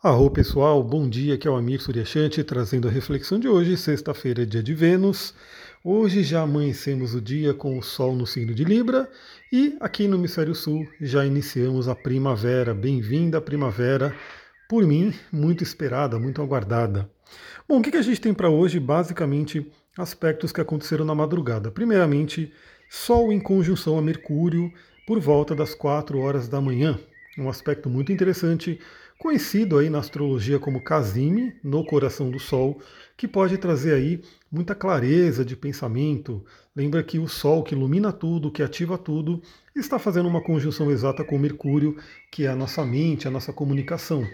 Arro pessoal, bom dia, aqui é o Amir Surya Chante, trazendo a reflexão de hoje, sexta-feira é dia de Vênus. Hoje já amanhecemos o dia com o Sol no signo de Libra e aqui no Hemisfério Sul já iniciamos a primavera. Bem-vinda à primavera, por mim, muito esperada, muito aguardada. Bom, o que a gente tem para hoje? Basicamente, aspectos que aconteceram na madrugada. Primeiramente, Sol em conjunção a Mercúrio por volta das 4 horas da manhã. Um aspecto muito interessante, conhecido aí na astrologia como Casime, no coração do Sol, que pode trazer aí muita clareza de pensamento. Lembra que o Sol, que ilumina tudo, que ativa tudo, está fazendo uma conjunção exata com Mercúrio, que é a nossa mente, a nossa comunicação.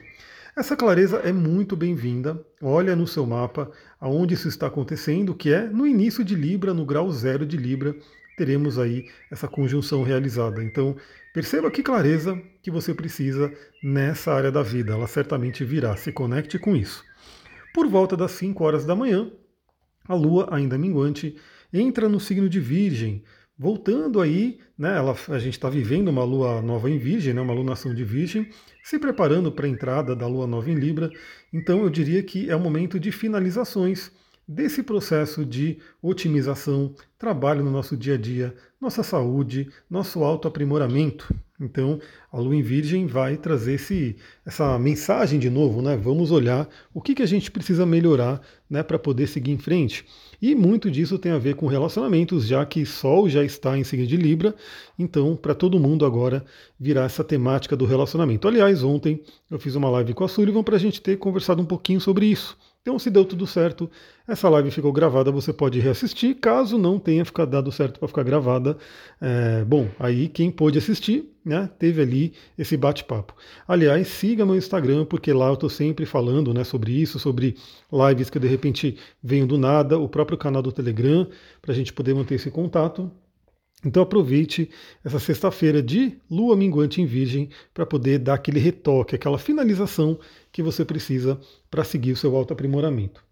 Essa clareza é muito bem-vinda. Olha no seu mapa aonde isso está acontecendo, que é no início de Libra, no grau zero de Libra, teremos aí essa conjunção realizada. Então, perceba que clareza que você precisa nessa área da vida. Ela certamente virá. Se conecte com isso. Por volta das 5 horas da manhã, a Lua, ainda minguante, entra no signo de Virgem. Voltando aí, a gente está vivendo uma Lua nova em Virgem, uma lunação de Virgem, se preparando para a entrada da Lua nova em Libra. Então, eu diria que é o momento de finalizações desse processo de otimização, trabalho no nosso dia a dia, nossa saúde, nosso autoaprimoramento. Então, a Lua em Virgem vai trazer essa mensagem de novo, Vamos olhar o que a gente precisa melhorar, para poder seguir em frente. E muito disso tem a ver com relacionamentos, já que Sol já está em signo de Libra, então para todo mundo agora virá essa temática do relacionamento. Aliás, ontem eu fiz uma live com a Suryvam para a gente ter conversado um pouquinho sobre isso. Então, se deu tudo certo, essa live ficou gravada, você pode reassistir. Caso não tenha dado certo para ficar gravada, aí quem pôde assistir, teve ali esse bate-papo. Aliás, siga meu Instagram, porque lá eu estou sempre falando sobre isso, sobre lives que de repente venham do nada, o próprio canal do Telegram, para a gente poder manter esse contato. Então aproveite essa sexta-feira de Lua minguante em Virgem para poder dar aquele retoque, aquela finalização que você precisa para seguir o seu autoaprimoramento.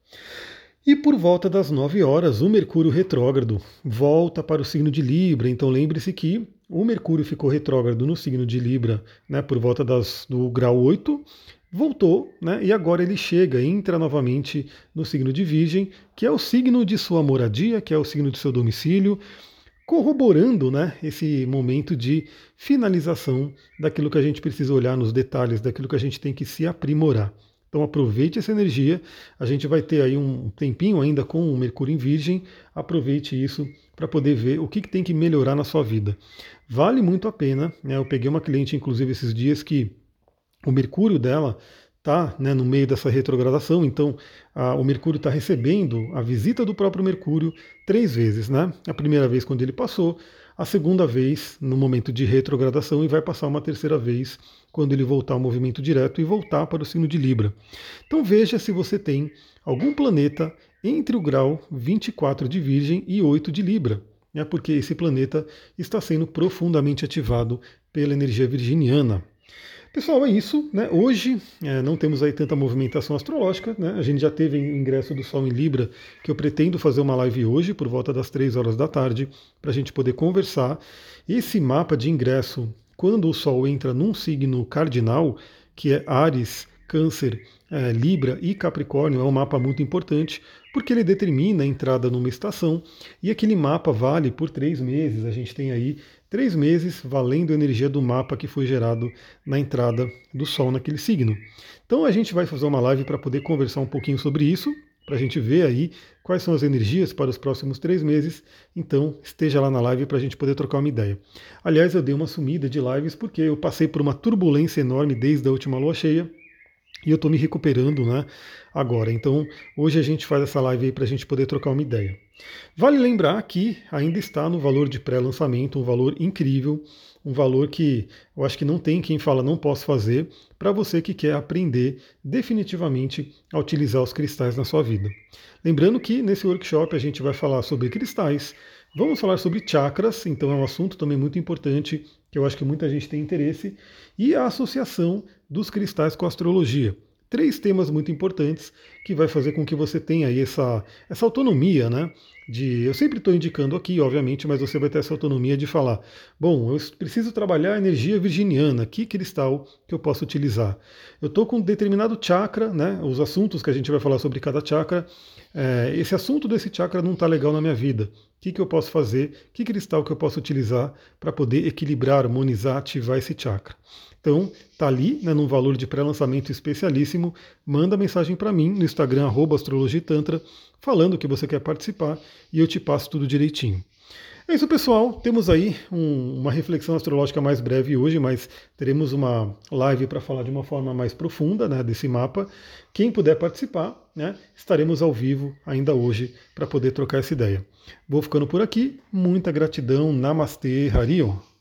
E por volta das 9 horas, o Mercúrio retrógrado volta para o signo de Libra. Então lembre-se que o Mercúrio ficou retrógrado no signo de Libra, por volta do grau 8, voltou, e agora ele entra novamente no signo de Virgem, que é o signo de sua moradia, que é o signo de seu domicílio, corroborando esse momento de finalização daquilo que a gente precisa olhar nos detalhes, daquilo que a gente tem que se aprimorar. Então aproveite essa energia, a gente vai ter aí um tempinho ainda com o Mercúrio em Virgem, aproveite isso para poder ver o que tem que melhorar na sua vida. Vale muito a pena, eu peguei uma cliente inclusive esses dias que o Mercúrio dela está no meio dessa retrogradação, então o Mercúrio está recebendo a visita do próprio Mercúrio 3 vezes. A primeira vez quando ele passou, a segunda vez no momento de retrogradação e vai passar uma terceira vez quando ele voltar ao movimento direto e voltar para o signo de Libra. Então veja se você tem algum planeta entre o grau 24 de Virgem e 8 de Libra, porque esse planeta está sendo profundamente ativado pela energia virginiana. Pessoal, é isso. Hoje não temos aí tanta movimentação astrológica. A gente já teve o ingresso do Sol em Libra, que eu pretendo fazer uma live hoje, por volta das 3 horas da tarde, para a gente poder conversar. Esse mapa de ingresso, quando o Sol entra num signo cardinal, que é Áries, Câncer, Libra e Capricórnio, é um mapa muito importante, porque ele determina a entrada numa estação, e aquele mapa vale por 3 meses. A gente tem aí 3 meses valendo a energia do mapa que foi gerado na entrada do Sol naquele signo. Então a gente vai fazer uma live para poder conversar um pouquinho sobre isso, para a gente ver aí quais são as energias para os próximos 3 meses. Então esteja lá na live para a gente poder trocar uma ideia. Aliás, eu dei uma sumida de lives porque eu passei por uma turbulência enorme desde a última lua cheia, e eu estou me recuperando agora. Então, hoje a gente faz essa live aí para a gente poder trocar uma ideia. Vale lembrar que ainda está no valor de pré-lançamento, um valor incrível, um valor que eu acho que não tem quem fala não posso fazer, para você que quer aprender definitivamente a utilizar os cristais na sua vida. Lembrando que nesse workshop a gente vai falar sobre cristais, vamos falar sobre chakras, então é um assunto também muito importante, que eu acho que muita gente tem interesse, e a associação dos cristais com a astrologia. três temas muito importantes que vai fazer com que você tenha aí essa autonomia, né? Eu sempre estou indicando aqui, obviamente, mas você vai ter essa autonomia de falar, bom, eu preciso trabalhar a energia virginiana, que cristal que eu posso utilizar? Eu estou com um determinado chakra, né? Os assuntos que a gente vai falar sobre cada chakra, esse assunto desse chakra não está legal na minha vida. O que eu posso fazer? Que cristal que eu posso utilizar para poder equilibrar, harmonizar, ativar esse chakra? Então, está ali, né, num valor de pré-lançamento especialíssimo. Manda mensagem para mim no Instagram, @astrologitantra, falando que você quer participar e eu te passo tudo direitinho. É isso, pessoal. Temos aí uma reflexão astrológica mais breve hoje, mas teremos uma live para falar de uma forma mais profunda, né, desse mapa. Quem puder participar, né, estaremos ao vivo ainda hoje para poder trocar essa ideia. Vou ficando por aqui. Muita gratidão. Namastê, Harion.